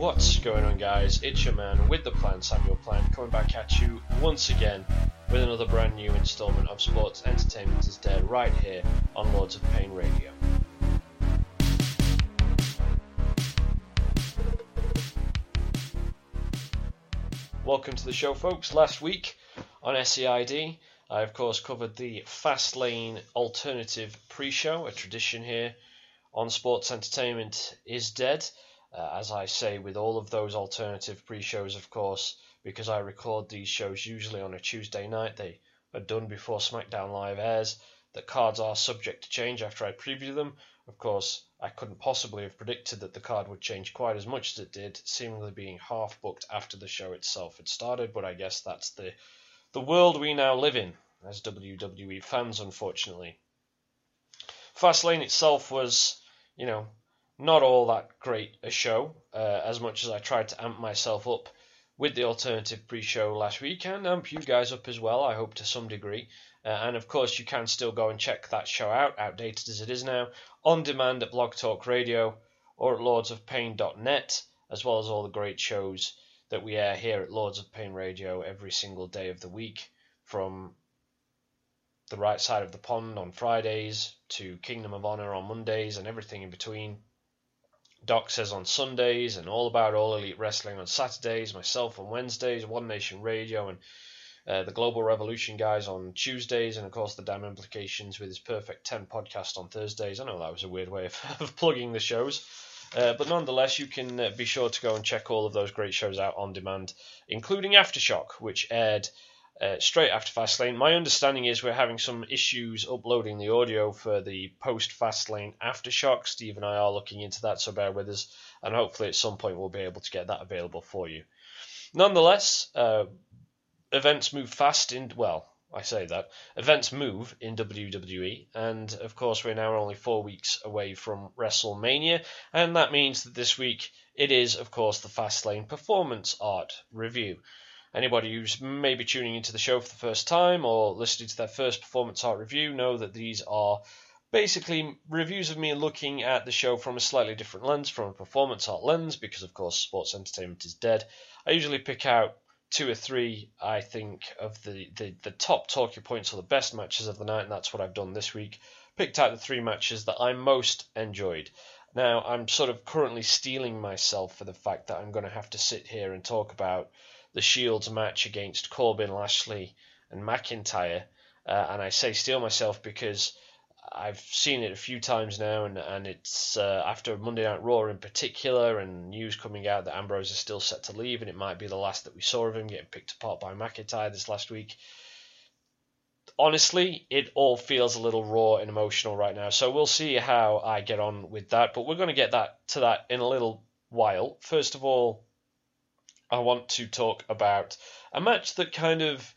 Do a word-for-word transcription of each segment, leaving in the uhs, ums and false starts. What's going on, guys? It's your man with the plan, Samuel Plant, coming back at you once again with another brand new installment of Sports Entertainment is Dead right here on Lords of Pain Radio. Welcome to the show, folks. Last week on S E I D, I of course covered the Fastlane alternative pre-show, a tradition here on Sports Entertainment is Dead. Uh, as I say with all of those alternative pre-shows, of course, because I record these shows usually on a Tuesday night, they are done before SmackDown Live airs. The cards are subject to change after I preview them. Of course, I couldn't possibly have predicted that the card would change quite as much as it did, seemingly being half booked after the show itself had started, but I guess that's the, the world we now live in as W W E fans, unfortunately. Fastlane itself was, you know, not all that great a show, uh, as much as I tried to amp myself up with the alternative pre-show last week, and amp you guys up as well, I hope, to some degree. Uh, and of course, you can still go and check that show out, outdated as it is now, on demand at Blog Talk Radio or at lords of pain dot net, as well as all the great shows that we air here at Lords of Pain Radio every single day of the week, from The Right Side of the Pond on Fridays to Kingdom of Honor on Mondays and everything in between. Doc Says on Sundays, and All About All Elite Wrestling on Saturdays, myself on Wednesdays, One Nation Radio, and uh, the Global Revolution guys on Tuesdays, and of course the Damn Implications with his Perfect ten podcast on Thursdays. I know that was a weird way of, of plugging the shows, uh, but nonetheless you can uh, be sure to go and check all of those great shows out on demand, including Aftershock, which aired uh, straight after Fastlane. My understanding is we're having some issues uploading the audio for the post-Fastlane Aftershock. Steve and I are looking into that, so bear with us, and hopefully at some point we'll be able to get that available for you. Nonetheless, uh, events move fast in, well, I say that, events move in W W E, and of course we're now only four weeks away from WrestleMania, and that means that this week it is, of course, the Fastlane Performance Art Review. Anybody who's maybe tuning into the show for the first time or listening to their first Performance Art Review know that these are basically reviews of me looking at the show from a slightly different lens, from a performance art lens, because, of course, Sports Entertainment is Dead. I usually pick out two or three, I think, of the, the, the top talking points or the best matches of the night, and that's what I've done this week. Picked out the three matches that I most enjoyed. Now, I'm sort of currently stealing myself for the fact that I'm going to have to sit here and talk about The Shield's match against Corbin, Lashley, and McIntyre. Uh, and I say steal myself because I've seen it a few times now, and, and it's uh, after Monday Night Raw in particular, and news coming out that Ambrose is still set to leave, and it might be the last that we saw of him, getting picked apart by McIntyre this last week. Honestly, it all feels a little raw and emotional right now, so we'll see how I get on with that. But we're going to get that to that in a little while. First of all, I want to talk about a match that kind of,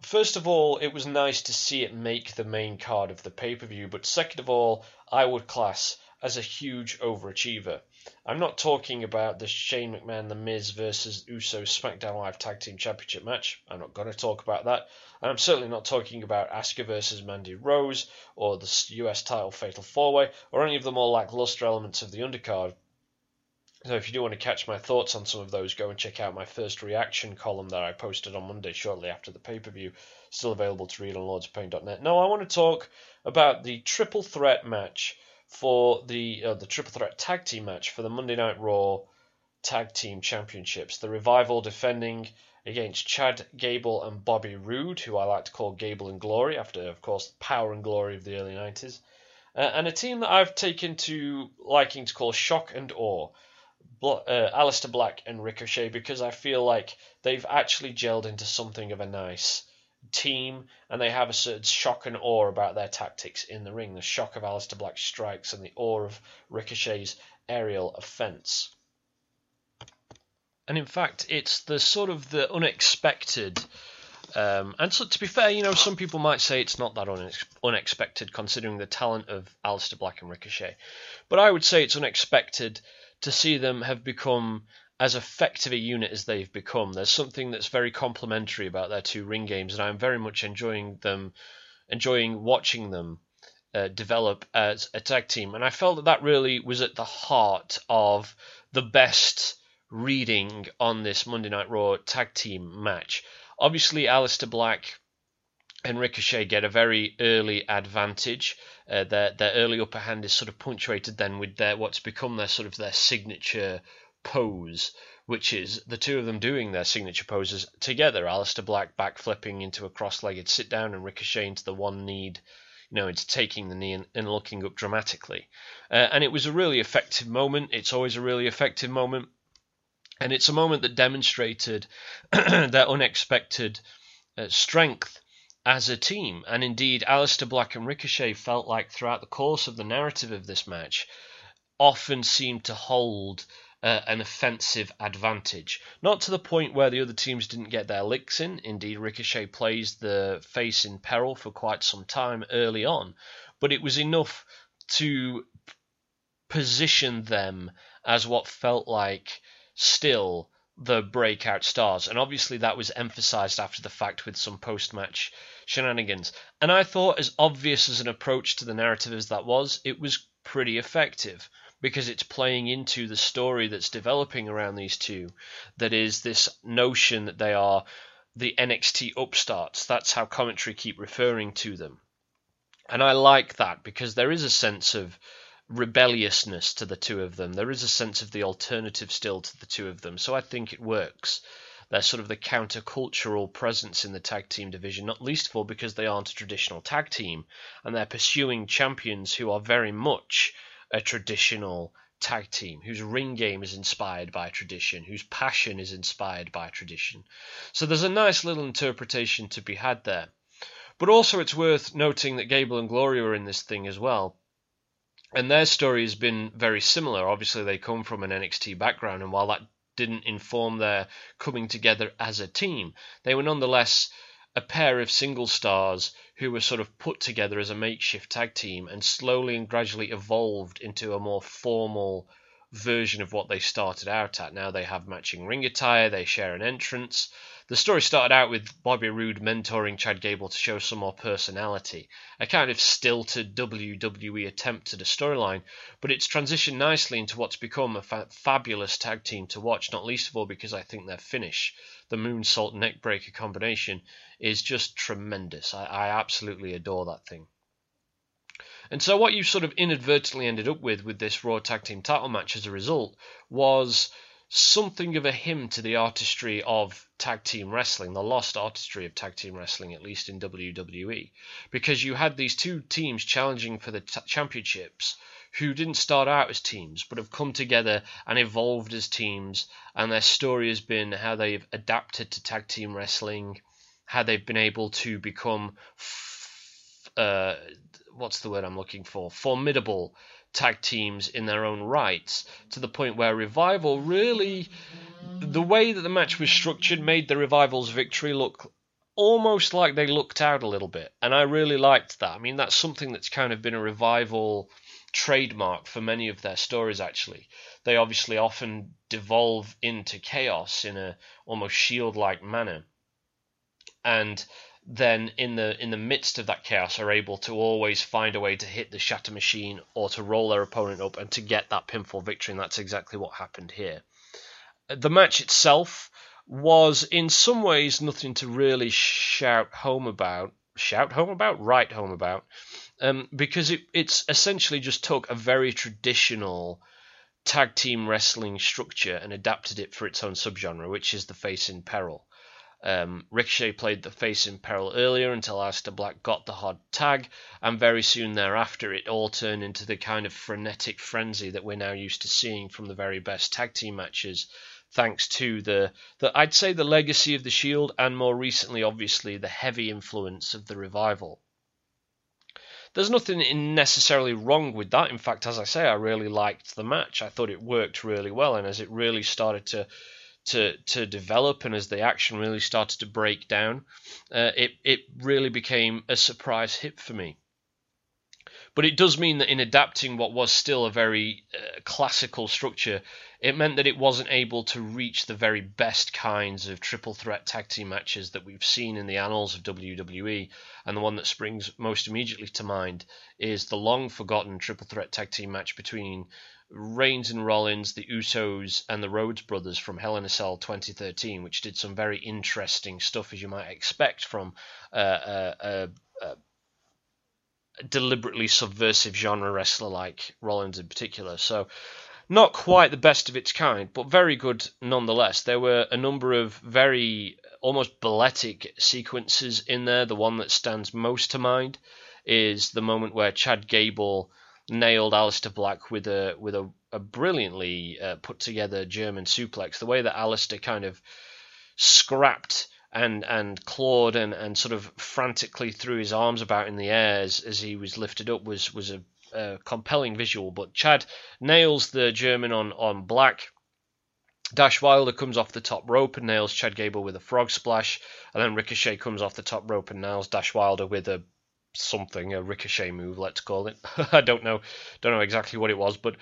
first of all, it was nice to see it make the main card of the pay-per-view, but second of all, I would class as a huge overachiever. I'm not talking about the Shane McMahon, The Miz versus Usos SmackDown Live Tag Team Championship match. I'm not going to talk about that. And I'm certainly not talking about Asuka versus Mandy Rose or the U S title Fatal four-way or any of the more lackluster elements of the undercard. So if you do want to catch my thoughts on some of those, go and check out my first reaction column that I posted on Monday shortly after the pay-per-view. Still available to read on lords of pain dot net. Now, I want to talk about the triple threat match for the uh, the triple threat tag team match for the Monday Night Raw Tag Team Championships. The Revival defending against Chad Gable and Bobby Roode, who I like to call Gable and Glory, after, of course, the power and glory of the early nineties. Uh, and a team that I've taken to liking to call Shock and Awe. Uh, Aleister Black and Ricochet, because I feel like they've actually gelled into something of a nice team, and they have a certain shock and awe about their tactics in the ring. The shock of Aleister Black's strikes and the awe of Ricochet's aerial offense. And in fact, it's the sort of the unexpected. Um, and so, to be fair, you know, some people might say it's not that unex- unexpected considering the talent of Aleister Black and Ricochet. But I would say it's unexpected to see them have become as effective a unit as they've become. There's something that's very complimentary about their two ring games, and I'm very much enjoying them, enjoying watching them uh, develop as a tag team. And I felt that that really was at the heart of the best reading on this Monday Night Raw tag team match. Obviously, Aleister Black and Ricochet get a very early advantage. Uh, their their early upper hand is sort of punctuated then with their what's become their sort of their signature pose, which is the two of them doing their signature poses together. Aleister Black backflipping into a cross-legged sit-down and Ricochet into the one-kneed, you know, into taking the knee and, and looking up dramatically. Uh, and it was a really effective moment. It's always a really effective moment. And it's a moment that demonstrated their unexpected uh, strength as a team. And indeed, Aleister Black and Ricochet felt like throughout the course of the narrative of this match often seemed to hold Uh, an offensive advantage. Not to the point where the other teams didn't get their licks in. Indeed, Ricochet plays the face in peril for quite some time early on, but it was enough to position them as what felt like still the breakout stars. And obviously that was emphasized after the fact with some post-match shenanigans. And I thought, as obvious as an approach to the narrative as that was, it was pretty effective, because it's playing into the story that's developing around these two, that is this notion that they are the N X T upstarts. That's how commentary keep referring to them. And I like that, because there is a sense of rebelliousness to the two of them. There is a sense of the alternative still to the two of them. So I think it works. They're sort of the countercultural presence in the tag team division, not least for because they aren't a traditional tag team, and they're pursuing champions who are very much a traditional tag team, whose ring game is inspired by tradition, whose passion is inspired by tradition. So there's a nice little interpretation to be had there. But also it's worth noting that Gable and Glory are in this thing as well, and their story has been very similar. Obviously they come from an N X T background, and while that didn't inform their coming together as a team, they were nonetheless a pair of single stars who were sort of put together as a makeshift tag team and slowly and gradually evolved into a more formal version of what they started out at. Now they have matching ring attire, they share an entrance. The story started out with Bobby Roode mentoring Chad Gable to show some more personality, a kind of stilted W W E attempt at a storyline, but it's transitioned nicely into what's become a fa- fabulous tag team to watch, not least of all because I think their finish, the moonsault neckbreaker combination, is just tremendous. I, I absolutely adore that thing. And so what you sort of inadvertently ended up with with this Raw Tag Team title match as a result was something of a hymn to the artistry of tag team wrestling, the lost artistry of tag team wrestling, at least in W W E, because you had these two teams challenging for the t- championships who didn't start out as teams but have come together and evolved as teams, and their story has been how they've adapted to tag team wrestling, how they've been able to become f- uh, what's the word I'm looking for? formidable tag teams in their own rights, to the point where Revival really, the way that the match was structured made the Revival's victory look almost like they looked out a little bit, and I really liked that. I mean, that's something that's kind of been a Revival trademark for many of their stories, actually. They obviously often devolve into chaos in a almost Shield-like manner, and then in the in the midst of that chaos are able to always find a way to hit the shatter machine or to roll their opponent up and to get that pinfall victory, and that's exactly what happened here. The match itself was in some ways nothing to really shout home about, shout home about, write home about, um, because it, it's essentially just took a very traditional tag team wrestling structure and adapted it for its own subgenre, which is the face in peril. Um, Ricochet played the face in peril earlier until Aleister Black got the hard tag, and very soon thereafter it all turned into the kind of frenetic frenzy that we're now used to seeing from the very best tag team matches, thanks to the, the I'd say the legacy of the Shield, and more recently obviously the heavy influence of the Revival. There's nothing necessarily wrong with that. In fact, as I say, I really liked the match. I thought it worked really well, and as it really started to to to develop and as the action really started to break down, uh, it, it really became a surprise hit for me. But it does mean that in adapting what was still a very uh, classical structure, it meant that it wasn't able to reach the very best kinds of triple threat tag team matches that we've seen in the annals of W W E, and the one that springs most immediately to mind is the long forgotten triple threat tag team match between Reigns and Rollins, the Usos, and the Rhodes Brothers from Hell in a Cell twenty thirteen, which did some very interesting stuff, as you might expect from a uh, uh, uh, uh, deliberately subversive genre wrestler like Rollins in particular. So not quite the best of its kind, but very good nonetheless. There were a number of very almost balletic sequences in there. The one that stands most to mind is the moment where Chad Gable nailed Aleister Black with a with a, a brilliantly uh, put together German suplex. The way that Aleister kind of scrapped and and clawed and, and sort of frantically threw his arms about in the air as, as he was lifted up was was a, a compelling visual. But Chad nails the German on on Black. Dash Wilder comes off the top rope and nails Chad Gable with a frog splash, and then Ricochet comes off the top rope and nails Dash Wilder with a something, a ricochet move, let's call it. I don't know, don't know exactly what it was, but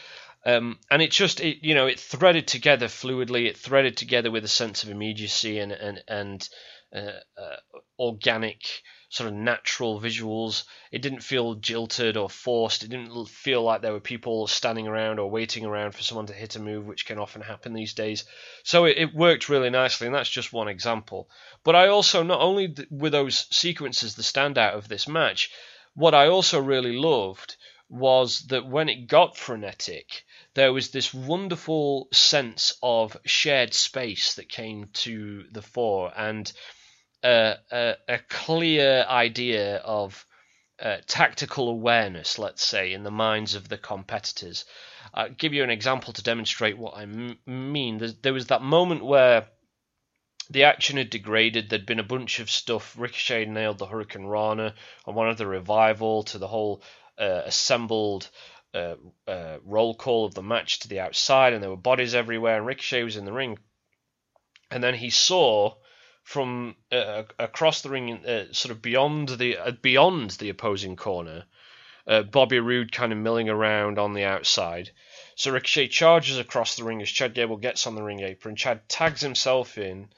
um, and it just, it, you know, it threaded together fluidly. It threaded together with a sense of immediacy and and and uh, uh, organic, sort of natural visuals. It didn't feel jilted or forced. It didn't feel like there were people standing around or waiting around for someone to hit a move, which can often happen these days. So it, it worked really nicely, and that's just one example. But I also, not only th- were those sequences the standout of this match, what I also really loved was that when it got frenetic, there was this wonderful sense of shared space that came to the fore, and Uh, a, a clear idea of uh, tactical awareness, let's say, in the minds of the competitors. I'll give you an example to demonstrate what I m- mean. There's, there was that moment where the action had degraded. There'd been a bunch of stuff. Ricochet nailed the Hurricane Rana on one of the Revival to the whole uh, assembled uh, uh, roll call of the match to the outside, and there were bodies everywhere, and Ricochet was in the ring. And then he saw from uh, across the ring, uh, sort of beyond the uh, beyond the opposing corner, uh, Bobby Roode kind of milling around on the outside. So Ricochet charges across the ring as Chad Gable gets on the ring apron. Chad tags himself in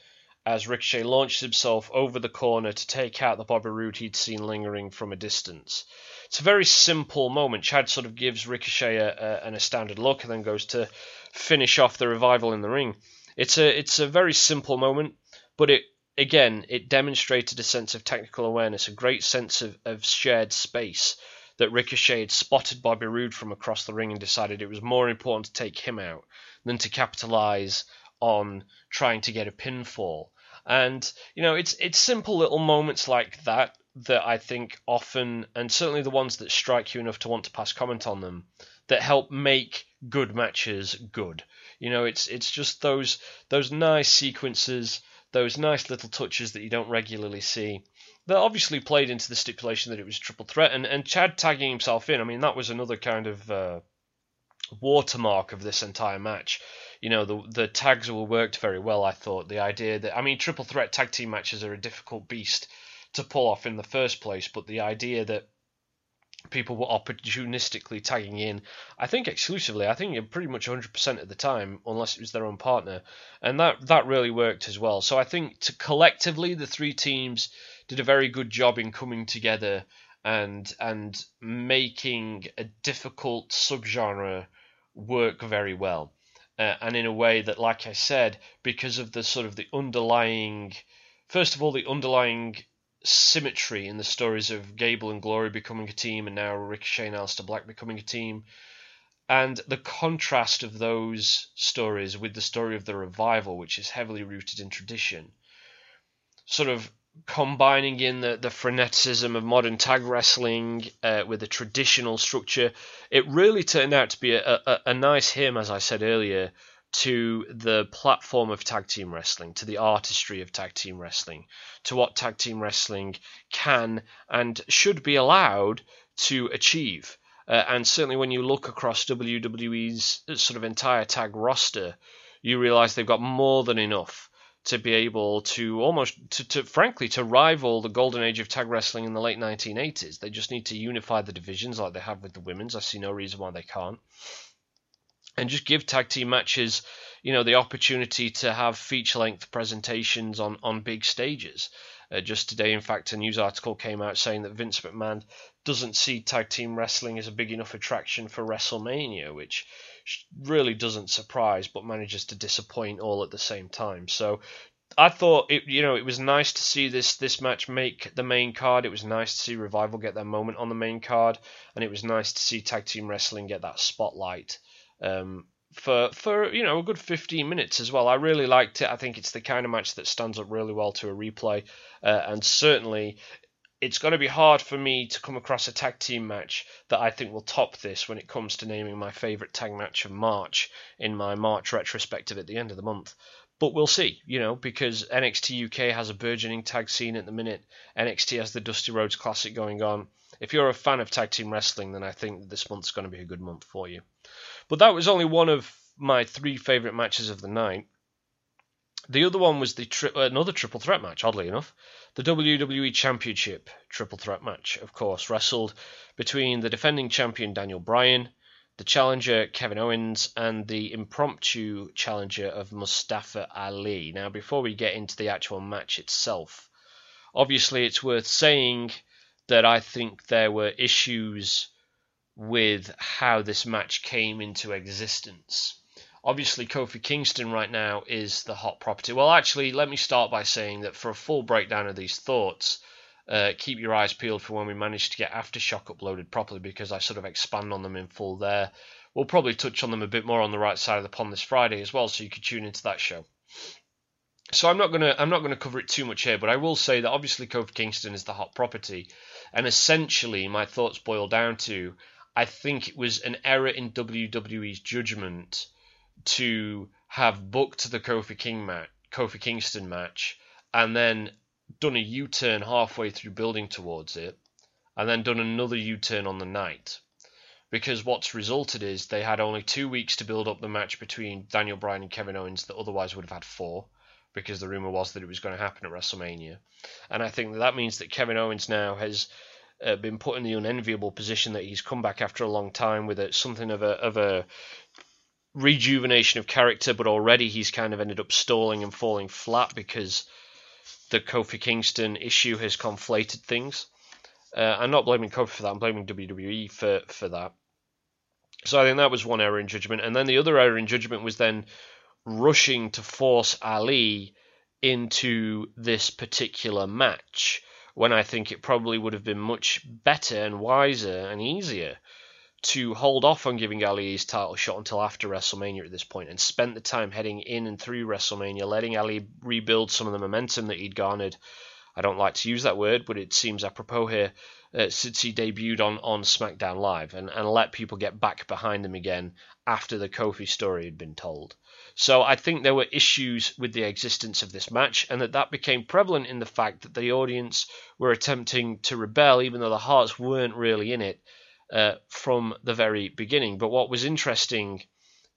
as Ricochet launches himself over the corner to take out the Bobby Roode he'd seen lingering from a distance. It's a very simple moment. Chad sort of gives Ricochet a, a, an astounded look and then goes to finish off the Revival in the ring. It's a it's a very simple moment, but it Again, it demonstrated a sense of technical awareness, a great sense of, of shared space, that Ricochet had spotted Bobby Roode from across the ring and decided it was more important to take him out than to capitalize on trying to get a pinfall. And, you know, it's it's simple little moments like that that I think often, and certainly the ones that strike you enough to want to pass comment on them, that help make good matches good. You know, it's it's just those those nice sequences, those nice little touches that you don't regularly see. That obviously played into the stipulation that it was a triple threat, and, and Chad tagging himself in, I mean, that was another kind of uh, watermark of this entire match. You know, the the tags were worked very well, I thought. The idea that, I mean, triple threat tag team matches are a difficult beast to pull off in the first place, but the idea that people were opportunistically tagging in, I think exclusively, I think pretty much one hundred percent of the time, unless it was their own partner, and that that really worked as well. So I think to collectively the three teams did a very good job in coming together and and making a difficult subgenre work very well, uh, and in a way that, like I said, because of the sort of the underlying, first of all, the underlying symmetry in the stories of Gable and Glory becoming a team, and now Ricochet and Aleister Black becoming a team, and the contrast of those stories with the story of the Revival, which is heavily rooted in tradition, sort of combining in the, the freneticism of modern tag wrestling uh, with a traditional structure. It really turned out to be a, a, a nice hymn, as I said earlier, to the platform of tag team wrestling, to the artistry of tag team wrestling, to what tag team wrestling can and should be allowed to achieve. Uh, and certainly when you look across W W E's sort of entire tag roster, you realize they've got more than enough to be able to almost, to, to frankly, to rival the golden age of tag wrestling in the late nineteen eighties. They just need to unify the divisions like they have with the women's. I see no reason why they can't. And just give tag team matches, you know, the opportunity to have feature-length presentations on, on big stages. Uh, just today, in fact, a news article came out saying that Vince McMahon doesn't see tag team wrestling as a big enough attraction for WrestleMania, which really doesn't surprise, but manages to disappoint all at the same time. So I thought, it, you know, it was nice to see this this match make the main card. It was nice to see Revival get their moment on the main card, and it was nice to see Tag Team Wrestling get that spotlight um, for, for you know, a good fifteen minutes as well. I really liked it. I think it's the kind of match that stands up really well to a replay, uh, and certainly it's going to be hard for me to come across a tag team match that I think will top this when it comes to naming my favourite tag match of March in my March retrospective at the end of the month. But we'll see, you know, because N X T U K has a burgeoning tag scene at the minute. N X T has the Dusty Rhodes Classic going on. If you're a fan of tag team wrestling, then I think this month's going to be a good month for you. But that was only one of my three favourite matches of the night. The other one was the tri- another triple threat match, oddly enough. The W W E Championship triple threat match, of course, wrestled between the defending champion Daniel Bryan, the challenger Kevin Owens, and the impromptu challenger of Mustafa Ali. Now, before we get into the actual match itself, obviously it's worth saying that I think there were issues with how this match came into existence. Obviously, Kofi Kingston right now is the hot property. Well, actually, let me start by saying that for a full breakdown of these thoughts, Uh, keep your eyes peeled for when we manage to get Aftershock uploaded properly, because I sort of expand on them in full there. We'll probably touch on them a bit more on the right side of the pond this Friday as well, so you can tune into that show. So I'm not gonna I'm not gonna cover it too much here, but I will say that obviously Kofi Kingston is the hot property, and essentially my thoughts boil down to I think it was an error in W W E's judgment to have booked the Kofi King match, Kofi Kingston match, and then done a U-turn halfway through building towards it, and then done another U-turn on the night. Because what's resulted is they had only two weeks to build up the match between Daniel Bryan and Kevin Owens that otherwise would have had four, because the rumour was that it was going to happen at WrestleMania. And I think that, that means that Kevin Owens now has uh, been put in the unenviable position that he's come back after a long time with a, something of a of a rejuvenation of character, but already he's kind of ended up stalling and falling flat because the Kofi Kingston issue has conflated things. Uh, I'm not blaming Kofi for that. I'm blaming W W E for, for that. So I think that was one error in judgment. And then the other error in judgment was then rushing to force Ali into this particular match, when I think it probably would have been much better and wiser and easier to hold off on giving Ali his title shot until after WrestleMania at this point, and spent the time heading in and through WrestleMania, letting Ali rebuild some of the momentum that he'd garnered. I don't like to use that word, but it seems apropos here, uh, since he debuted on, on SmackDown Live, and, and let people get back behind him again after the Kofi story had been told. So I think there were issues with the existence of this match, and that that became prevalent in the fact that the audience were attempting to rebel, even though the hearts weren't really in it, Uh, from the very beginning. But what was interesting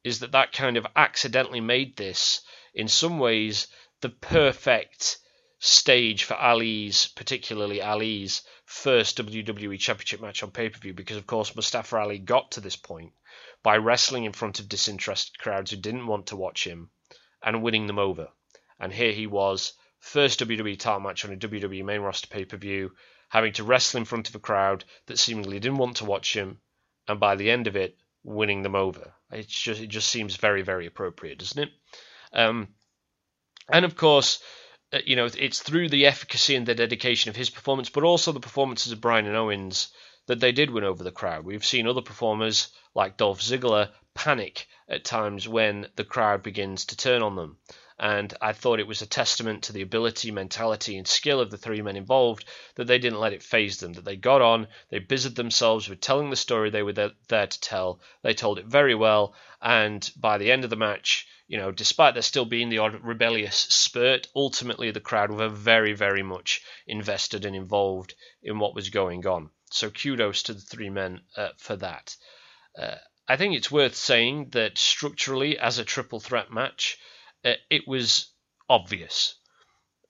is that that kind of accidentally made this, in some ways, the perfect stage for Ali's, particularly Ali's, first W W E Championship match on pay-per-view, because, of course, Mustafa Ali got to this point by wrestling in front of disinterested crowds who didn't want to watch him and winning them over. And here he was, first W W E title match on a W W E main roster pay-per-view, having to wrestle in front of a crowd that seemingly didn't want to watch him, and by the end of it, winning them over. It's just, it just seems very, very appropriate, doesn't it? Um, and of course, uh, you know, it's through the efficacy and the dedication of his performance, but also the performances of Bryan and Owens, that they did win over the crowd. We've seen other performers, like Dolph Ziggler, panic at times when the crowd begins to turn on them. And I thought it was a testament to the ability, mentality, and skill of the three men involved that they didn't let it faze them, that they got on, they busied themselves with telling the story they were there, there to tell. They told it very well, and by the end of the match, you know, despite there still being the odd rebellious spurt, ultimately the crowd were very, very much invested and involved in what was going on. So kudos to the three men uh, for that. Uh, I think it's worth saying that structurally, as a triple threat match, it was obvious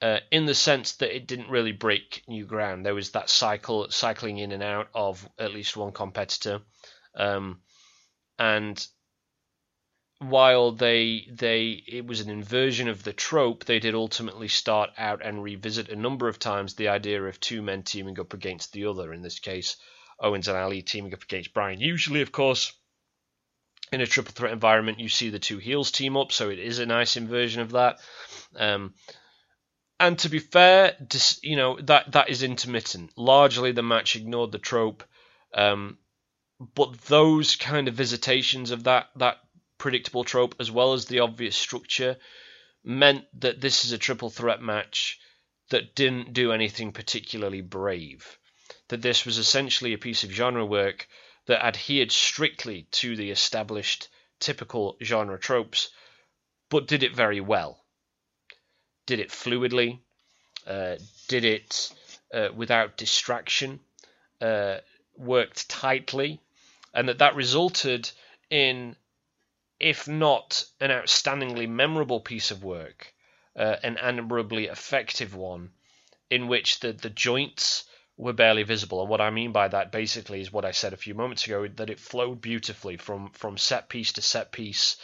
uh, in the sense that it didn't really break new ground. There was that cycle, cycling in and out of at least one competitor. Um, and while they they it was an inversion of the trope, they did ultimately start out and revisit a number of times the idea of two men teaming up against the other. In this case, Owens and Ali teaming up against Bryan. Usually, of course, in a triple threat environment, you see the two heels team up, so it is a nice inversion of that. Um, and to be fair, dis, you know, that, that is intermittent. Largely, the match ignored the trope, um, but those kind of visitations of that that predictable trope, as well as the obvious structure, meant that this is a triple threat match that didn't do anything particularly brave. That this was essentially a piece of genre work that adhered strictly to the established typical genre tropes, but did it very well. Did it fluidly, uh, did it uh, without distraction, uh, worked tightly, and that that resulted in, if not an outstandingly memorable piece of work, uh, an admirably effective one, in which the, the joints were barely visible. And what I mean by that basically is what I said a few moments ago, that it flowed beautifully from, from set piece to set piece.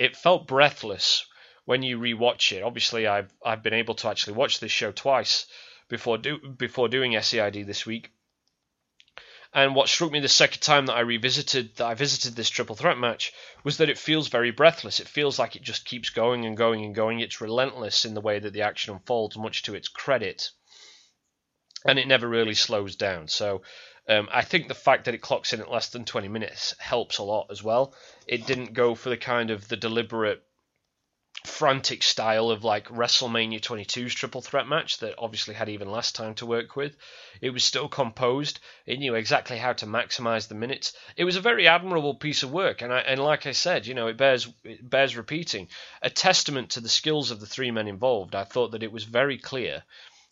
It felt breathless when you rewatch it. Obviously, I've I've been able to actually watch this show twice before do before doing S E I D this week. And what struck me the second time that I revisited that I visited this triple threat match was that it feels very breathless. It feels like it just keeps going and going and going. It's relentless in the way that the action unfolds, much to its credit, and it never really slows down. So um, I think the fact that it clocks in at less than twenty minutes helps a lot as well. It didn't go for the kind of the deliberate frantic style of like WrestleMania twenty-two's triple threat match that obviously had even less time to work with. It was still composed. It knew exactly how to maximize the minutes. It was a very admirable piece of work, and I, and like I said, you know, it bears it bears repeating. A testament to the skills of the three men involved. I thought that it was very clear,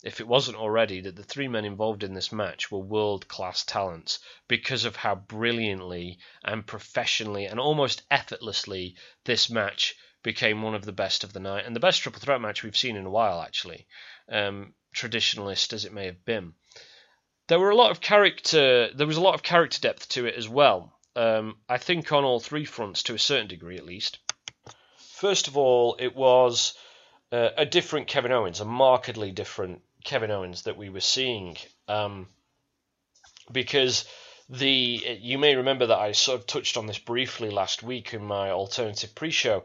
if it wasn't already, that the three men involved in this match were world-class talents because of how brilliantly and professionally and almost effortlessly this match became one of the best of the night, and the best triple threat match we've seen in a while, actually, um, traditionalist as it may have been. There were a lot of character. There was a lot of character depth to it as well. Um, I think on all three fronts, to a certain degree at least. First of all, it was uh, a different Kevin Owens, a markedly different Kevin Owens that we were seeing, um, because the you may remember that I sort of touched on this briefly last week in my alternative pre-show.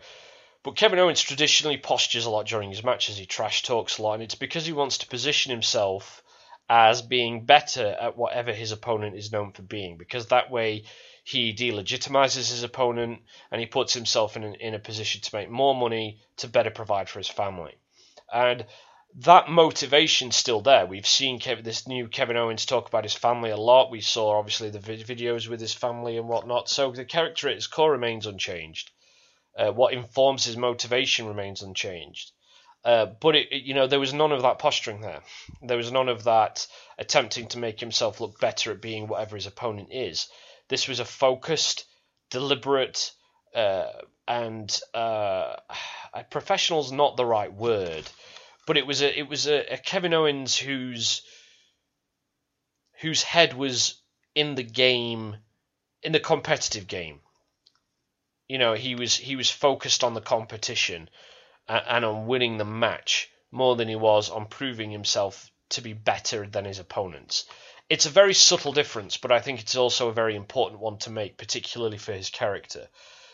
But Kevin Owens traditionally postures a lot during his matches. He trash talks a lot, and it's because he wants to position himself as being better at whatever his opponent is known for being, because that way he delegitimizes his opponent and he puts himself in, an, in a position to make more money to better provide for his family. And that motivation's still there. We've seen Kevin, this new Kevin Owens talk about his family a lot. We saw, obviously, the videos with his family and whatnot. So the character at his core remains unchanged. Uh, what informs his motivation remains unchanged. Uh, but, it, it, you know, there was none of that posturing there. There was none of that attempting to make himself look better at being whatever his opponent is. This was a focused, deliberate, uh, and uh, professional's not the right word. But it was a it was a, a Kevin Owens whose whose head was in the game, in the competitive game. You know, he was he was focused on the competition and, and on winning the match more than he was on proving himself to be better than his opponents. It's a very subtle difference, but I think it's also a very important one to make, particularly for his character.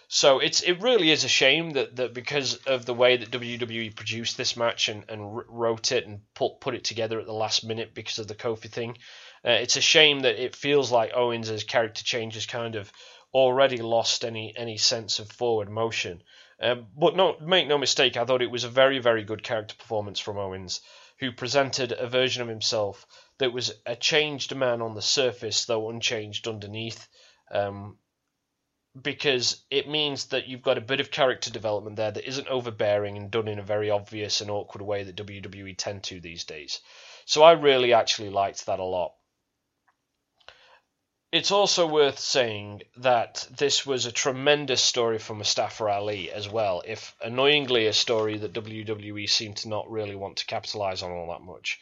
So it's it really is a shame that, that because of the way that W W E produced this match and, and wrote it and put, put it together at the last minute because of the Kofi thing, uh, it's a shame that it feels like Owens' character change is kind of already lost any any sense of forward motion. Um, but no, make no mistake, I thought it was a very, very good character performance from Owens, who presented a version of himself that was a changed man on the surface, though unchanged underneath, um, because it means that you've got a bit of character development there that isn't overbearing and done in a very obvious and awkward way that W W E tend to these days. So I really actually liked that a lot. It's also worth saying that this was a tremendous story for Mustafa Ali as well, if annoyingly a story that W W E seemed to not really want to capitalize on all that much.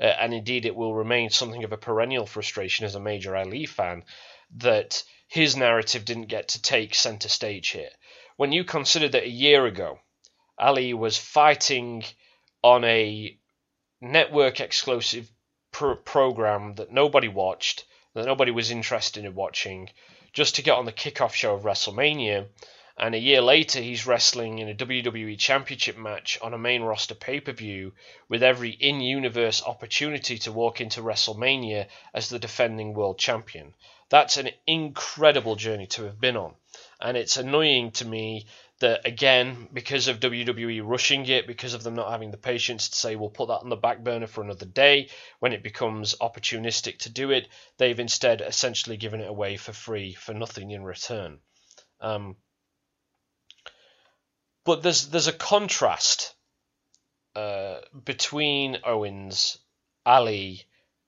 Uh, and indeed, it will remain something of a perennial frustration as a major Ali fan that his narrative didn't get to take center stage here. When you consider that a year ago, Ali was fighting on a network-exclusive pro- program that nobody watched, that nobody was interested in watching, just to get on the kickoff show of WrestleMania and a year later he's wrestling in a W W E Championship match on a main roster pay-per-view with every in-universe opportunity to walk into WrestleMania as the defending world champion. That's an incredible journey to have been on, and it's annoying to me that, again, because of W W E rushing it, because of them not having the patience to say, we'll put that on the back burner for another day, when it becomes opportunistic to do it, they've instead essentially given it away for free, for nothing in return. Um, but there's there's a contrast uh, between Owens, Ali,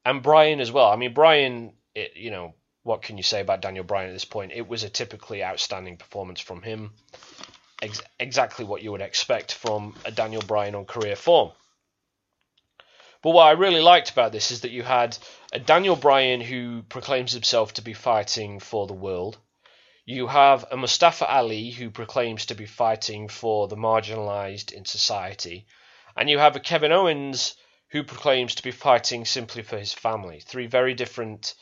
and Bryan as well. I mean, Bryan, it, you know, what can you say about Daniel Bryan at this point? It was a typically outstanding performance from him. Ex- exactly what you would expect from a Daniel Bryan on career form. But what I really liked about this is that you had a Daniel Bryan who proclaims himself to be fighting for the world. You have a Mustafa Ali who proclaims to be fighting for the marginalized in society. And you have a Kevin Owens who proclaims to be fighting simply for his family. Three very different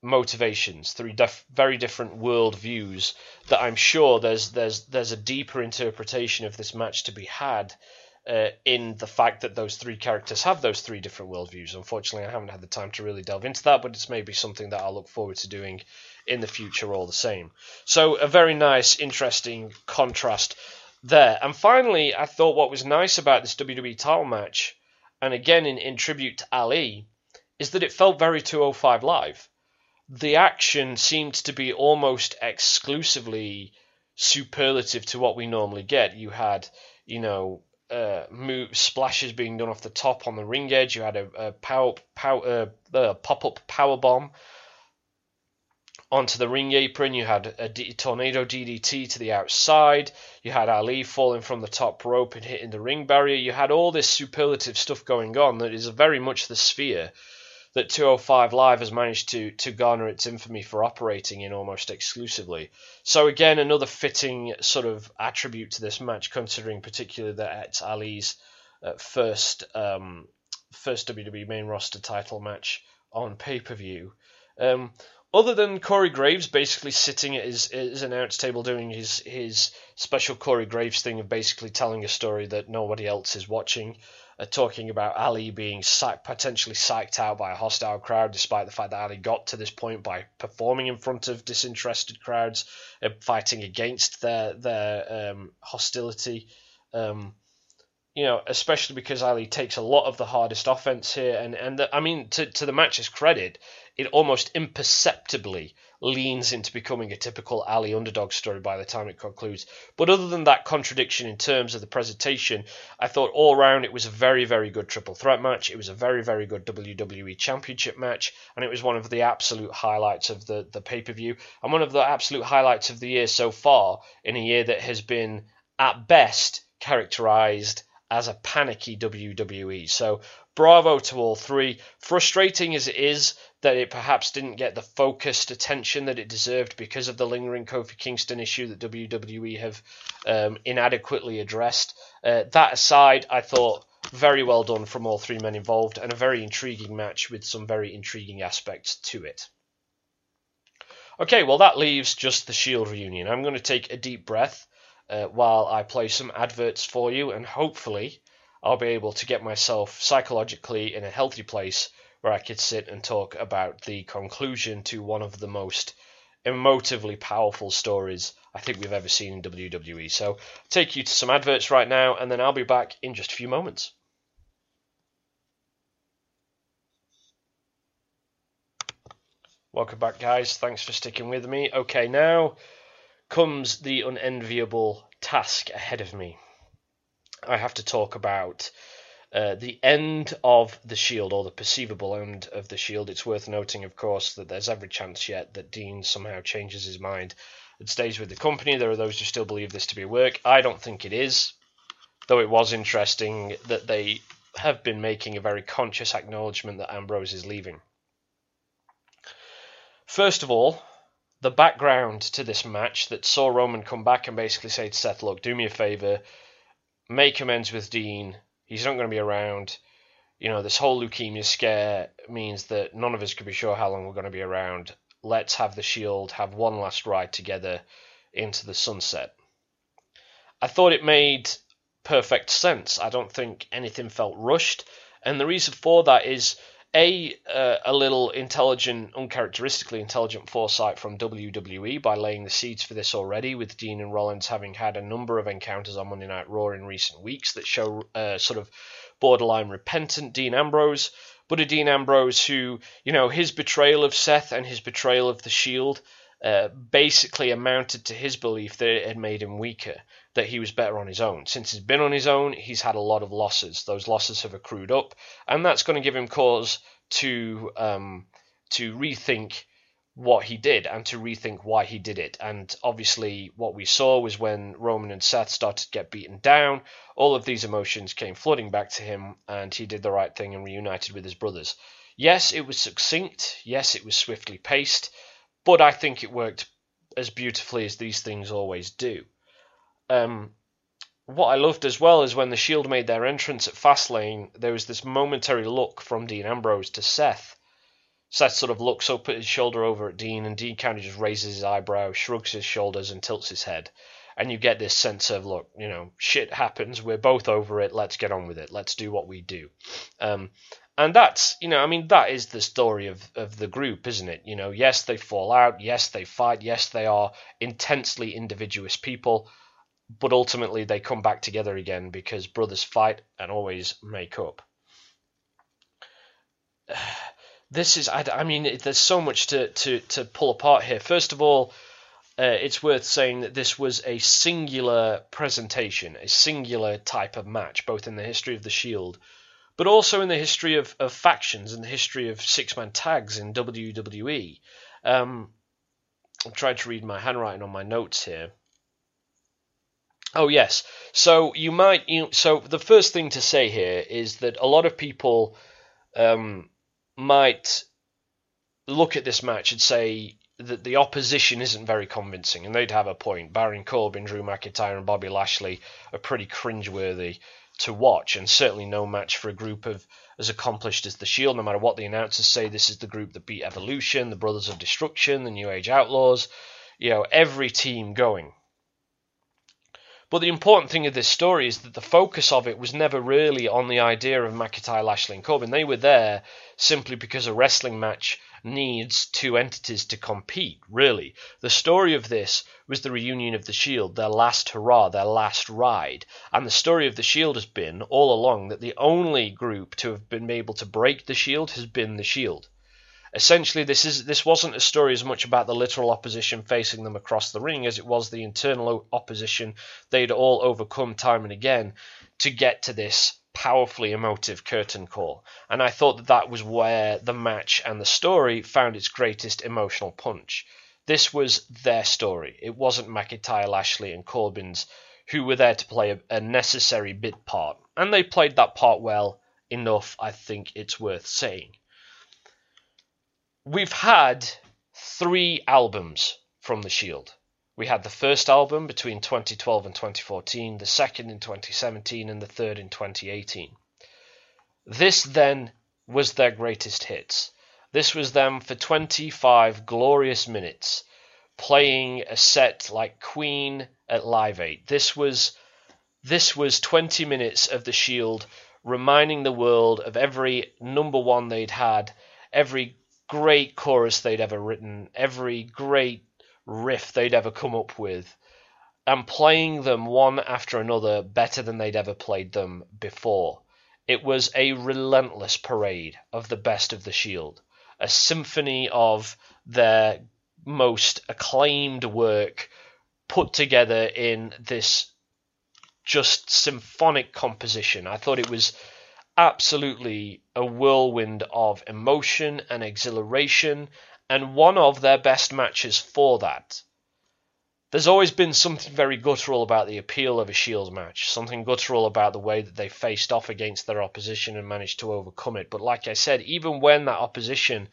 motivations, three def- very different world views that I'm sure there's there's there's a deeper interpretation of this match to be had uh, in the fact that those three characters have those three different worldviews. Unfortunately, I haven't had the time to really delve into that, but it's maybe something that I'll look forward to doing in the future all the same. So a very nice, interesting contrast there. And finally, I thought what was nice about this W W E title match, and again in, in tribute to Ali, is that it felt very two oh five Live. The action seemed to be almost exclusively superlative to what we normally get. You had, you know, uh, move, splashes being done off the top on the ring edge. You had a, a power, power, uh, uh, pop-up powerbomb onto the ring apron. You had a D- tornado D D T to the outside. You had Ali falling from the top rope and hitting the ring barrier. You had all this superlative stuff going on that is very much the sphere that two oh five Live has managed to to garner its infamy for operating in almost exclusively. So again, another fitting sort of attribute to this match, considering particularly that it's Ali's uh, first um, first W W E main roster title match on pay-per-view. Um, other than Corey Graves basically sitting at his, his announce table doing his, his special Corey Graves thing of basically telling a story that nobody else is watching, talking about Ali being psych- potentially psyched out by a hostile crowd, despite the fact that Ali got to this point by performing in front of disinterested crowds, uh, fighting against their their um, hostility. Um, you know, especially because Ali takes a lot of the hardest offense here, and and the, I mean, to to the match's credit, it almost imperceptibly leans into becoming a typical Ali underdog story by the time it concludes. But other than that contradiction in terms of the presentation, I thought all round it was a very, very good triple threat match. It was a very, very good W W E Championship match, and it was one of the absolute highlights of the, the pay-per-view, and one of the absolute highlights of the year so far, in a year that has been, at best, characterized as a panicky W W E. So bravo to all three. Frustrating as it is that it perhaps didn't get the focused attention that it deserved because of the lingering Kofi Kingston issue that W W E have um, inadequately addressed. Uh, that aside, I thought very well done from all three men involved, and a very intriguing match with some very intriguing aspects to it. Okay, well, that leaves just the Shield reunion. I'm going to take a deep breath uh, while I play some adverts for you, and hopefully I'll be able to get myself psychologically in a healthy place where I could sit and talk about the conclusion to one of the most emotively powerful stories I think we've ever seen in W W E. So I'll take you to some adverts right now, and then I'll be back in just a few moments. Welcome back, guys. Thanks for sticking with me. Okay, now comes the unenviable task ahead of me. I have to talk about Uh, the end of The Shield, or the perceivable end of The Shield. It's worth noting, of course, that there's every chance yet that Dean somehow changes his mind and stays with the company. There are those who still believe this to be a work. I don't think it is, though it was interesting that they have been making a very conscious acknowledgement that Ambrose is leaving. First of all, the background to this match that saw Roman come back and basically say to Seth, look, do me a favour, make amends with Dean. He's not going to be around. You know, this whole leukemia scare means that none of us could be sure how long we're going to be around. Let's have the Shield have one last ride together. into the sunset. I thought it made perfect sense. I don't think anything felt rushed. And the reason for that is, A, uh, a little intelligent, uncharacteristically intelligent foresight from W W E by laying the seeds for this already, with Dean and Rollins having had a number of encounters on Monday Night Raw in recent weeks that show uh, sort of borderline repentant Dean Ambrose, but a Dean Ambrose who, you know, his betrayal of Seth and his betrayal of the Shield uh, basically amounted to his belief that it had made him weaker, that he was better on his own. Since he's been on his own, he's had a lot of losses. Those losses have accrued up, and that's going to give him cause to um, to rethink what he did and to rethink why he did it. And obviously what we saw was when Roman and Seth started to get beaten down, all of these emotions came flooding back to him, and he did the right thing and reunited with his brothers. Yes, it was succinct. Yes, it was swiftly paced. But I think it worked as beautifully as these things always do. Um, what I loved as well is when the Shield made their entrance at Fastlane, there was this momentary look from Dean Ambrose to Seth. Seth sort of looks up at his shoulder over at Dean, and Dean kind of just raises his eyebrow, shrugs his shoulders, and tilts his head. And you get this sense of, look, you know, shit happens, we're both over it, let's get on with it, let's do what we do. Um, and that's, you know, I mean, that is the story of, of the group, isn't it? You know, yes, they fall out, yes, they fight, yes, they are intensely individuous people, but ultimately they come back together again because brothers fight and always make up. This is, I, I mean, there's so much to, to, to pull apart here. First of all, uh, it's worth saying that this was a singular presentation, a singular type of match, both in the history of the Shield, but also in the history of, of factions and the history of six-man tags in W W E. Um, I'm trying to read my handwriting on my notes here. Oh, yes. So you might. You know, so the first thing to say here is that a lot of people um, might look at this match and say that the opposition isn't very convincing, and they'd have a point. Baron Corbin, Drew McIntyre, and Bobby Lashley are pretty cringeworthy to watch, and certainly no match for a group of as accomplished as the Shield. No matter what the announcers say, this is the group that beat Evolution, the Brothers of Destruction, the New Age Outlaws. You know, every team going. But the important thing of this story is that the focus of it was never really on the idea of McIntyre, Lashley and Corbin. They were there simply because a wrestling match needs two entities to compete, really. The story of this was the reunion of the Shield, their last hurrah, their last ride. And the story of the Shield has been, all along, that the only group to have been able to break the Shield has been the Shield. Essentially, this is this wasn't a story as much about the literal opposition facing them across the ring as it was the internal opposition they'd all overcome time and again to get to this powerfully emotive curtain call. And I thought that that was where the match and the story found its greatest emotional punch. This was their story. It wasn't McIntyre, Lashley and Corbin's, who were there to play a, a necessary bit part. And they played that part well enough, I think it's worth saying. We've had three albums from The Shield. We had the first album between twenty twelve and twenty fourteen, the second in twenty seventeen, and the third in twenty eighteen. This, then, was their greatest hits. This was them for twenty-five glorious minutes, playing a set like Queen at Live Aid. This was, this was twenty minutes of The Shield reminding the world of every number one they'd had, every great chorus they'd ever written, every great riff they'd ever come up with, and playing them one after another better than they'd ever played them before. It was a relentless parade of the best of the Shield, a symphony of their most acclaimed work put together in this just symphonic composition. I thought it was absolutely a whirlwind of emotion and exhilaration, and one of their best matches for that. There's always been something very guttural about the appeal of a Shield match, something guttural about the way that they faced off against their opposition and managed to overcome it. But like I said, even when that opposition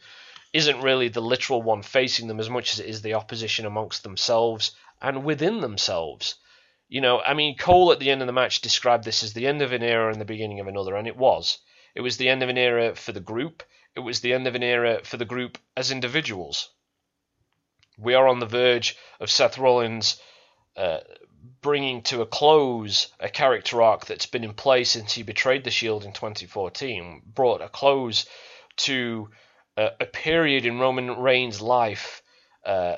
isn't really the literal one facing them as much as it is the opposition amongst themselves and within themselves. You know, I mean, Cole at the end of the match described this as the end of an era and the beginning of another, and it was. It was the end of an era for the group. It was the end of an era for the group as individuals. we are on the verge of Seth Rollins uh, bringing to a close a character arc that's been in place since he betrayed the Shield in twenty fourteen, brought a close to uh, a period in Roman Reigns' life uh,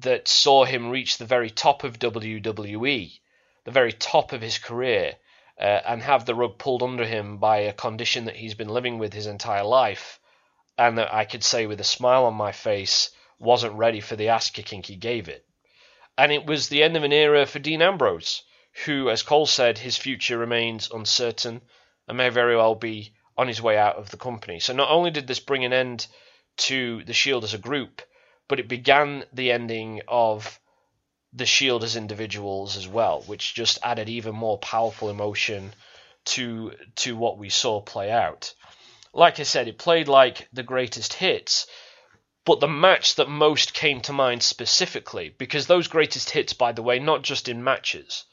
that saw him reach the very top of W W E, the very top of his career, uh, and have the rug pulled under him by a condition that he's been living with his entire life, and that I could say with a smile on my face wasn't ready for the ass-kicking he gave it. And it was the end of an era for Dean Ambrose, who, as Cole said, his future remains uncertain and may very well be on his way out of the company. So not only did this bring an end to the Shield as a group, but it began the ending of the Shield as individuals as well, which just added even more powerful emotion to to what we saw play out. Like I said, it played like the greatest hits, but the match that most came to mind specifically, because those greatest hits, by the way, not just in matches,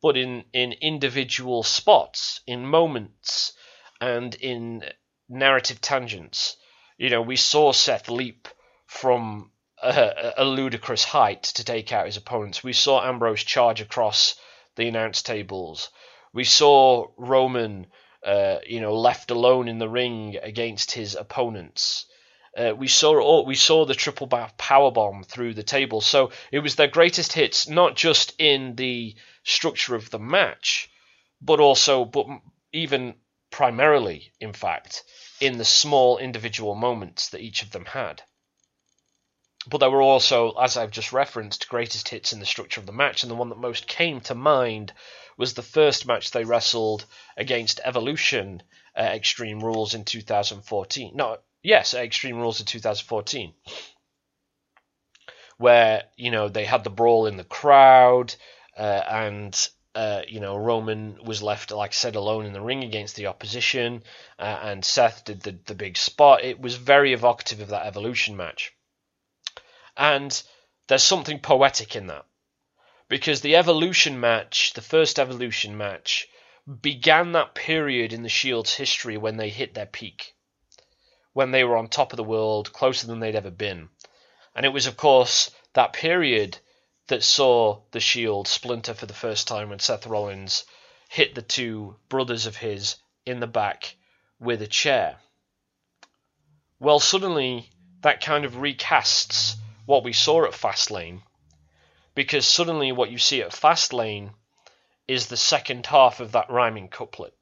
but in, in individual spots, in moments, and in narrative tangents. You know, we saw Seth leap from a, a ludicrous height to take out his opponents. We saw Ambrose charge across the announce tables. We saw Roman, uh, you know, left alone in the ring against his opponents. Uh, we saw oh, we saw the triple powerbomb through the table. So it was their greatest hits, not just in the structure of the match, but also, but even primarily, in fact, in the small individual moments that each of them had. But there were also, as I've just referenced, greatest hits in the structure of the match, and the one that most came to mind was the first match they wrestled against Evolution at Extreme Rules in two thousand fourteen. No, yes, at Extreme Rules in two thousand fourteen, where, you know, they had the brawl in the crowd, uh, and, uh, you know, Roman was left, like I said, alone in the ring against the opposition, uh, and Seth did the, the big spot. It was very evocative of that Evolution match. And there's something poetic in that, because the Evolution match, the first Evolution match, began that period in the Shield's history when they hit their peak, when they were on top of the world, closer than they'd ever been. And it was, of course, that period that saw the Shield splinter for the first time when Seth Rollins hit the two brothers of his in the back with a chair. Well, suddenly, that kind of recasts what we saw at Fastlane, because suddenly what you see at Fastlane is the second half of that rhyming couplet,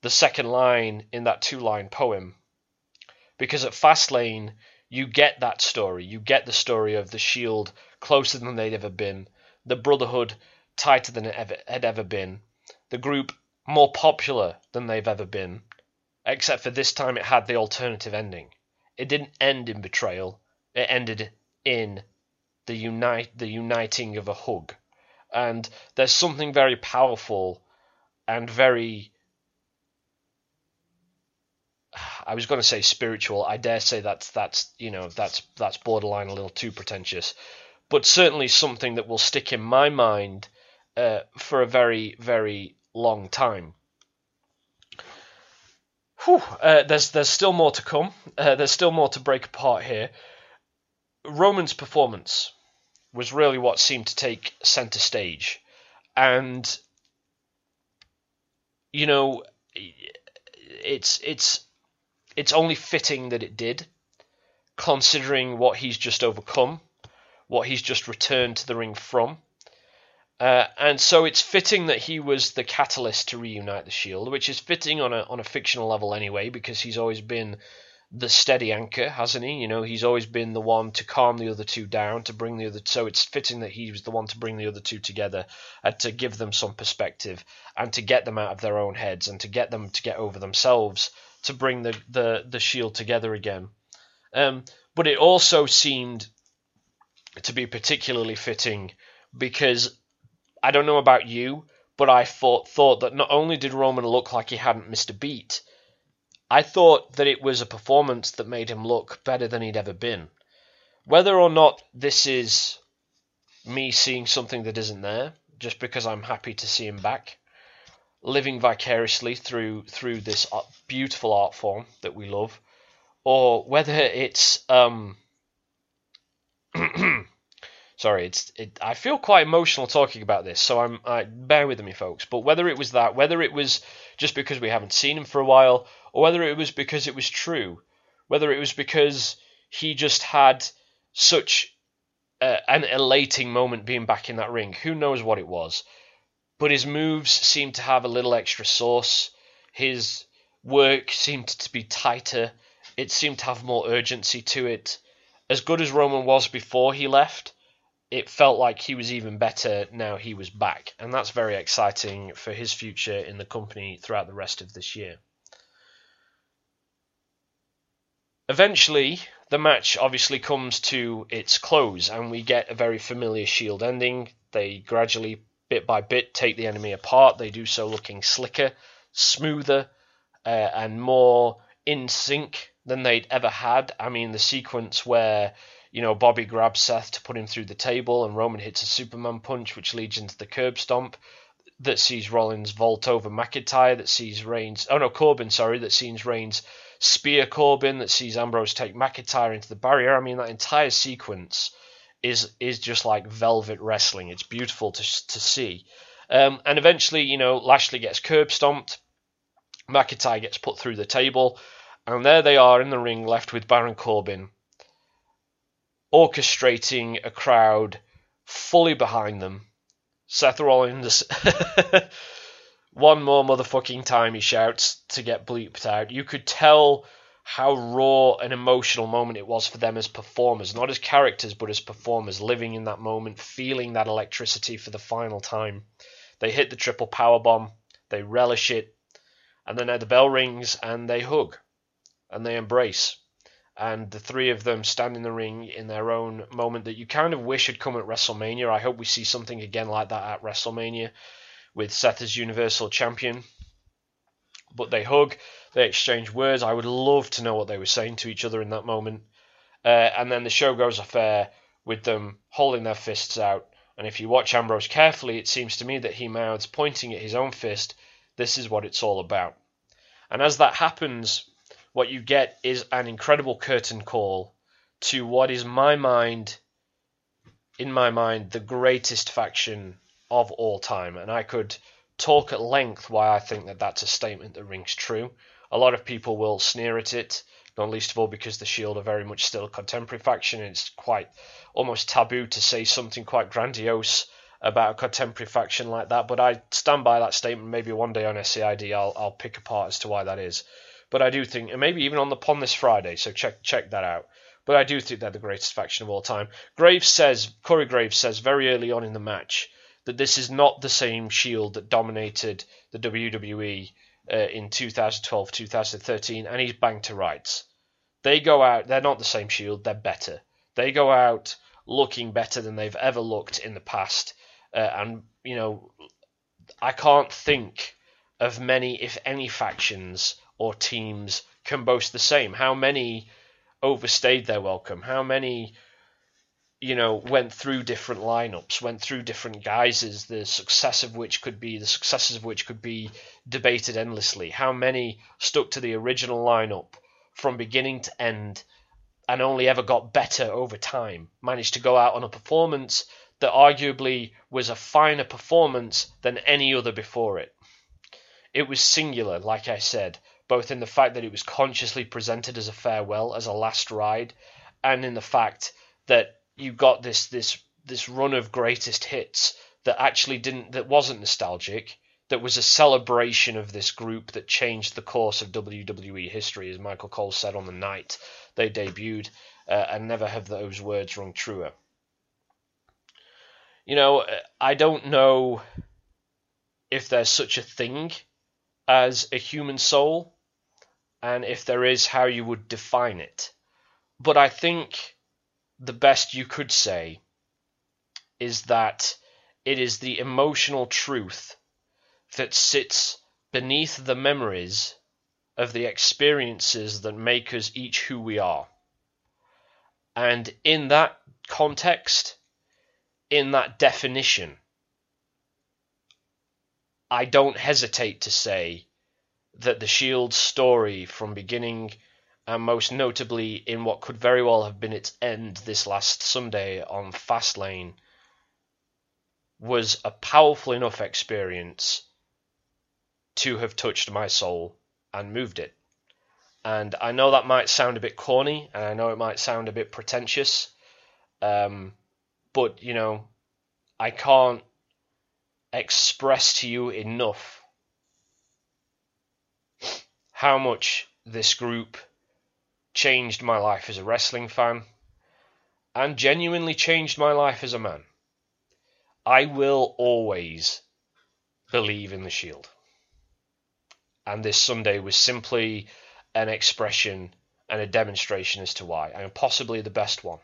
the second line in that two-line poem, because at Fastlane you get that story, you get the story of the Shield closer than they'd ever been, the brotherhood tighter than it ever, had ever been, the group more popular than they've ever been, except for this time it had the alternative ending. It didn't end in betrayal. It ended in the unite, the uniting of a hug. And there's something very powerful and very, I was going to say spiritual. I dare say that's, that's you know, that's that's borderline a little too pretentious. But certainly something that will stick in my mind uh, for a very, very long time. Whew, uh, there's, there's still more to come. Uh, there's still more to break apart here. Roman's performance was really what seemed to take center stage. And, you know, it's it's it's only fitting that it did, considering what he's just overcome, what he's just returned to the ring from. Uh, and so it's fitting that he was the catalyst to reunite the Shield, which is fitting on a on a fictional level anyway, because he's always been the steady anchor, hasn't he? You know, he's always been the one to calm the other two down, to bring the other. So it's fitting that he was the one to bring the other two together and to give them some perspective and to get them out of their own heads and to get them to get over themselves, to bring the the, the Shield together again. Um, but it also seemed to be particularly fitting because I don't know about you, but I thought thought that not only did Roman look like he hadn't missed a beat, I thought that it was a performance that made him look better than he'd ever been. Whether or not this is me seeing something that isn't there, just because I'm happy to see him back, living vicariously through through this beautiful art form that we love, or whether it's um, Sorry, it's. It, I feel quite emotional talking about this, so I'm. I, bear with me, folks. But whether it was that, whether it was just because we haven't seen him for a while, or whether it was because it was true, whether it was because he just had such uh, an elating moment being back in that ring, who knows what it was. But his moves seemed to have a little extra sauce. His work seemed to be tighter. It seemed to have more urgency to it. As good as Roman was before he left, it felt like he was even better now he was back. And that's very exciting for his future in the company throughout the rest of this year. Eventually, the match obviously comes to its close, and we get a very familiar Shield ending. They gradually, bit by bit, take the enemy apart. They do so looking slicker, smoother, uh, and more in sync than they'd ever had. I mean, the sequence where, you know, Bobby grabs Seth to put him through the table and Roman hits a Superman punch, which leads into the curb stomp, that sees Rollins vault over McIntyre, that sees Reigns... Oh, no, Corbin, sorry, that sees Reigns spear Corbin, that sees Ambrose take McIntyre into the barrier. I mean, that entire sequence is is just like velvet wrestling. It's beautiful to to see. Um, and eventually, you know, Lashley gets curb stomped, McIntyre gets put through the table, and there they are in the ring, left with Baron Corbin, orchestrating a crowd fully behind them. Seth Rollins, one more motherfucking time, he shouts to get bleeped out. You could tell how raw and emotional moment it was for them as performers, not as characters, but as performers, living in that moment, feeling that electricity for the final time. They hit the triple powerbomb, they relish it, and then the bell rings and they hug. And they embrace. And the three of them stand in the ring in their own moment that you kind of wish had come at WrestleMania. I hope we see something again like that at WrestleMania with Seth as Universal Champion. But they hug. They exchange words. I would love to know what they were saying to each other in that moment. Uh, and then the show goes off air with them holding their fists out. And if you watch Ambrose carefully, it seems to me that he mouths, pointing at his own fist, "This is what it's all about." And as that happens, what you get is an incredible curtain call to what is my mind, in my mind, the greatest faction of all time. And I could talk at length why I think that that's a statement that rings true. A lot of people will sneer at it, not least of all because the Shield are very much still a contemporary faction. And it's quite almost taboo to say something quite grandiose about a contemporary faction like that. But I stand by that statement. Maybe one day on S C I D I'll, I'll pick apart as to why that is. But I do think, and maybe even on the pond this Friday, so check check that out. But I do think they're the greatest faction of all time. Graves says, Corey Graves says very early on in the match that this is not the same Shield that dominated the W W E uh, in two thousand twelve, two thousand thirteen, and he's banged to rights. They go out, they're not the same Shield, they're better. They go out looking better than they've ever looked in the past. Uh, and, you know, I can't think of many, if any, factions or teams can boast the same. How many overstayed their welcome? How many, you know, went through different lineups, went through different guises, the success of which could be the successes of which could be debated endlessly? How many stuck to the original lineup from beginning to end and only ever got better over time, managed to go out on a performance that arguably was a finer performance than any other before it? It was singular, like I said, both in the fact that it was consciously presented as a farewell, as a last ride, and in the fact that you got this this this run of greatest hits that actually didn't, that wasn't nostalgic, that was a celebration of this group that changed the course of W W E history, as Michael Cole said on the night they debuted, uh, and never have those words rung truer. You know, I don't know if there's such a thing as a human soul, and if there is, how you would define it. But I think the best you could say is that it is the emotional truth that sits beneath the memories of the experiences that make us each who we are. And in that context, in that definition, I don't hesitate to say that the Shield's story from beginning and most notably in what could very well have been its end this last Sunday on Fastlane, was a powerful enough experience to have touched my soul and moved it. And I know that might sound a bit corny, and I know it might sound a bit pretentious, um, but, you know, I can't express to you enough how much this group changed my life as a wrestling fan and genuinely changed my life as a man. I will always believe in the Shield. And this Sunday was simply an expression and a demonstration as to why, and possibly the best one.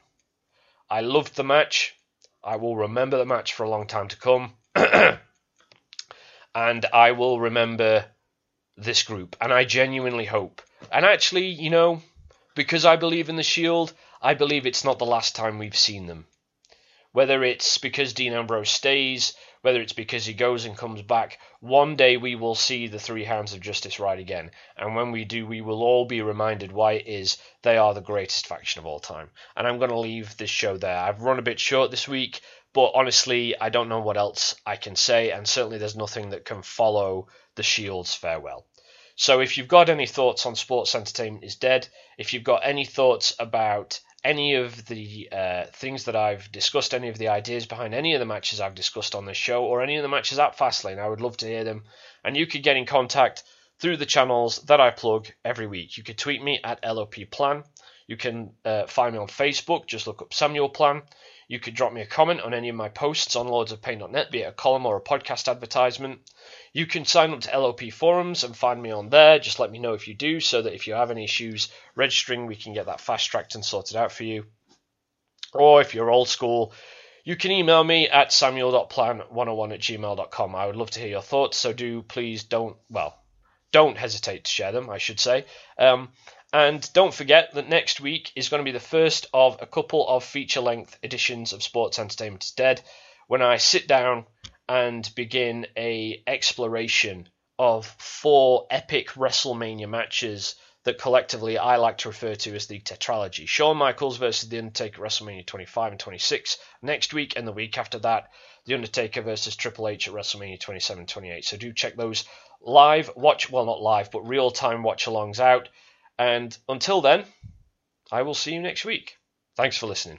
I loved the match. I will remember the match for a long time to come. And I will remember this group. And I genuinely hope. And actually, you know, because I believe in the Shield, I believe it's not the last time we've seen them. Whether it's because Dean Ambrose stays, whether it's because he goes and comes back, one day we will see the three hounds of justice ride again. And when we do, we will all be reminded why it is they are the greatest faction of all time. And I'm going to leave this show there. I've run a bit short this week, but honestly, I don't know what else I can say. And certainly there's nothing that can follow the Shield's farewell. So if you've got any thoughts on Sports Entertainment is Dead, if you've got any thoughts about any of the uh, things that I've discussed, any of the ideas behind any of the matches I've discussed on this show, or any of the matches at Fastlane, I would love to hear them. And you could get in contact through the channels that I plug every week. You could tweet me at L O P Plan. You can uh, find me on Facebook. Just look up Samuel Plan. You could drop me a comment on any of my posts on lords of pain dot net, be it a column or a podcast advertisement. You can sign up to L O P forums and find me on there. Just let me know if you do, so that if you have any issues registering, we can get that fast-tracked and sorted out for you. Or if you're old school, you can email me at samuel dot plan one oh one at gmail dot com. I would love to hear your thoughts, so do please don't, well, don't hesitate to share them, I should say. Um... And don't forget that next week is going to be the first of a couple of feature-length editions of Sports Entertainment is Dead, when I sit down and begin a exploration of four epic WrestleMania matches that collectively I like to refer to as the Tetralogy. Shawn Michaels versus The Undertaker at WrestleMania twenty-five and twenty-six next week, and the week after that, The Undertaker versus Triple H at WrestleMania twenty-seven and twenty-eight. So do check those live watch, well not live, but real-time watch-alongs out. And until then, I will see you next week. Thanks for listening.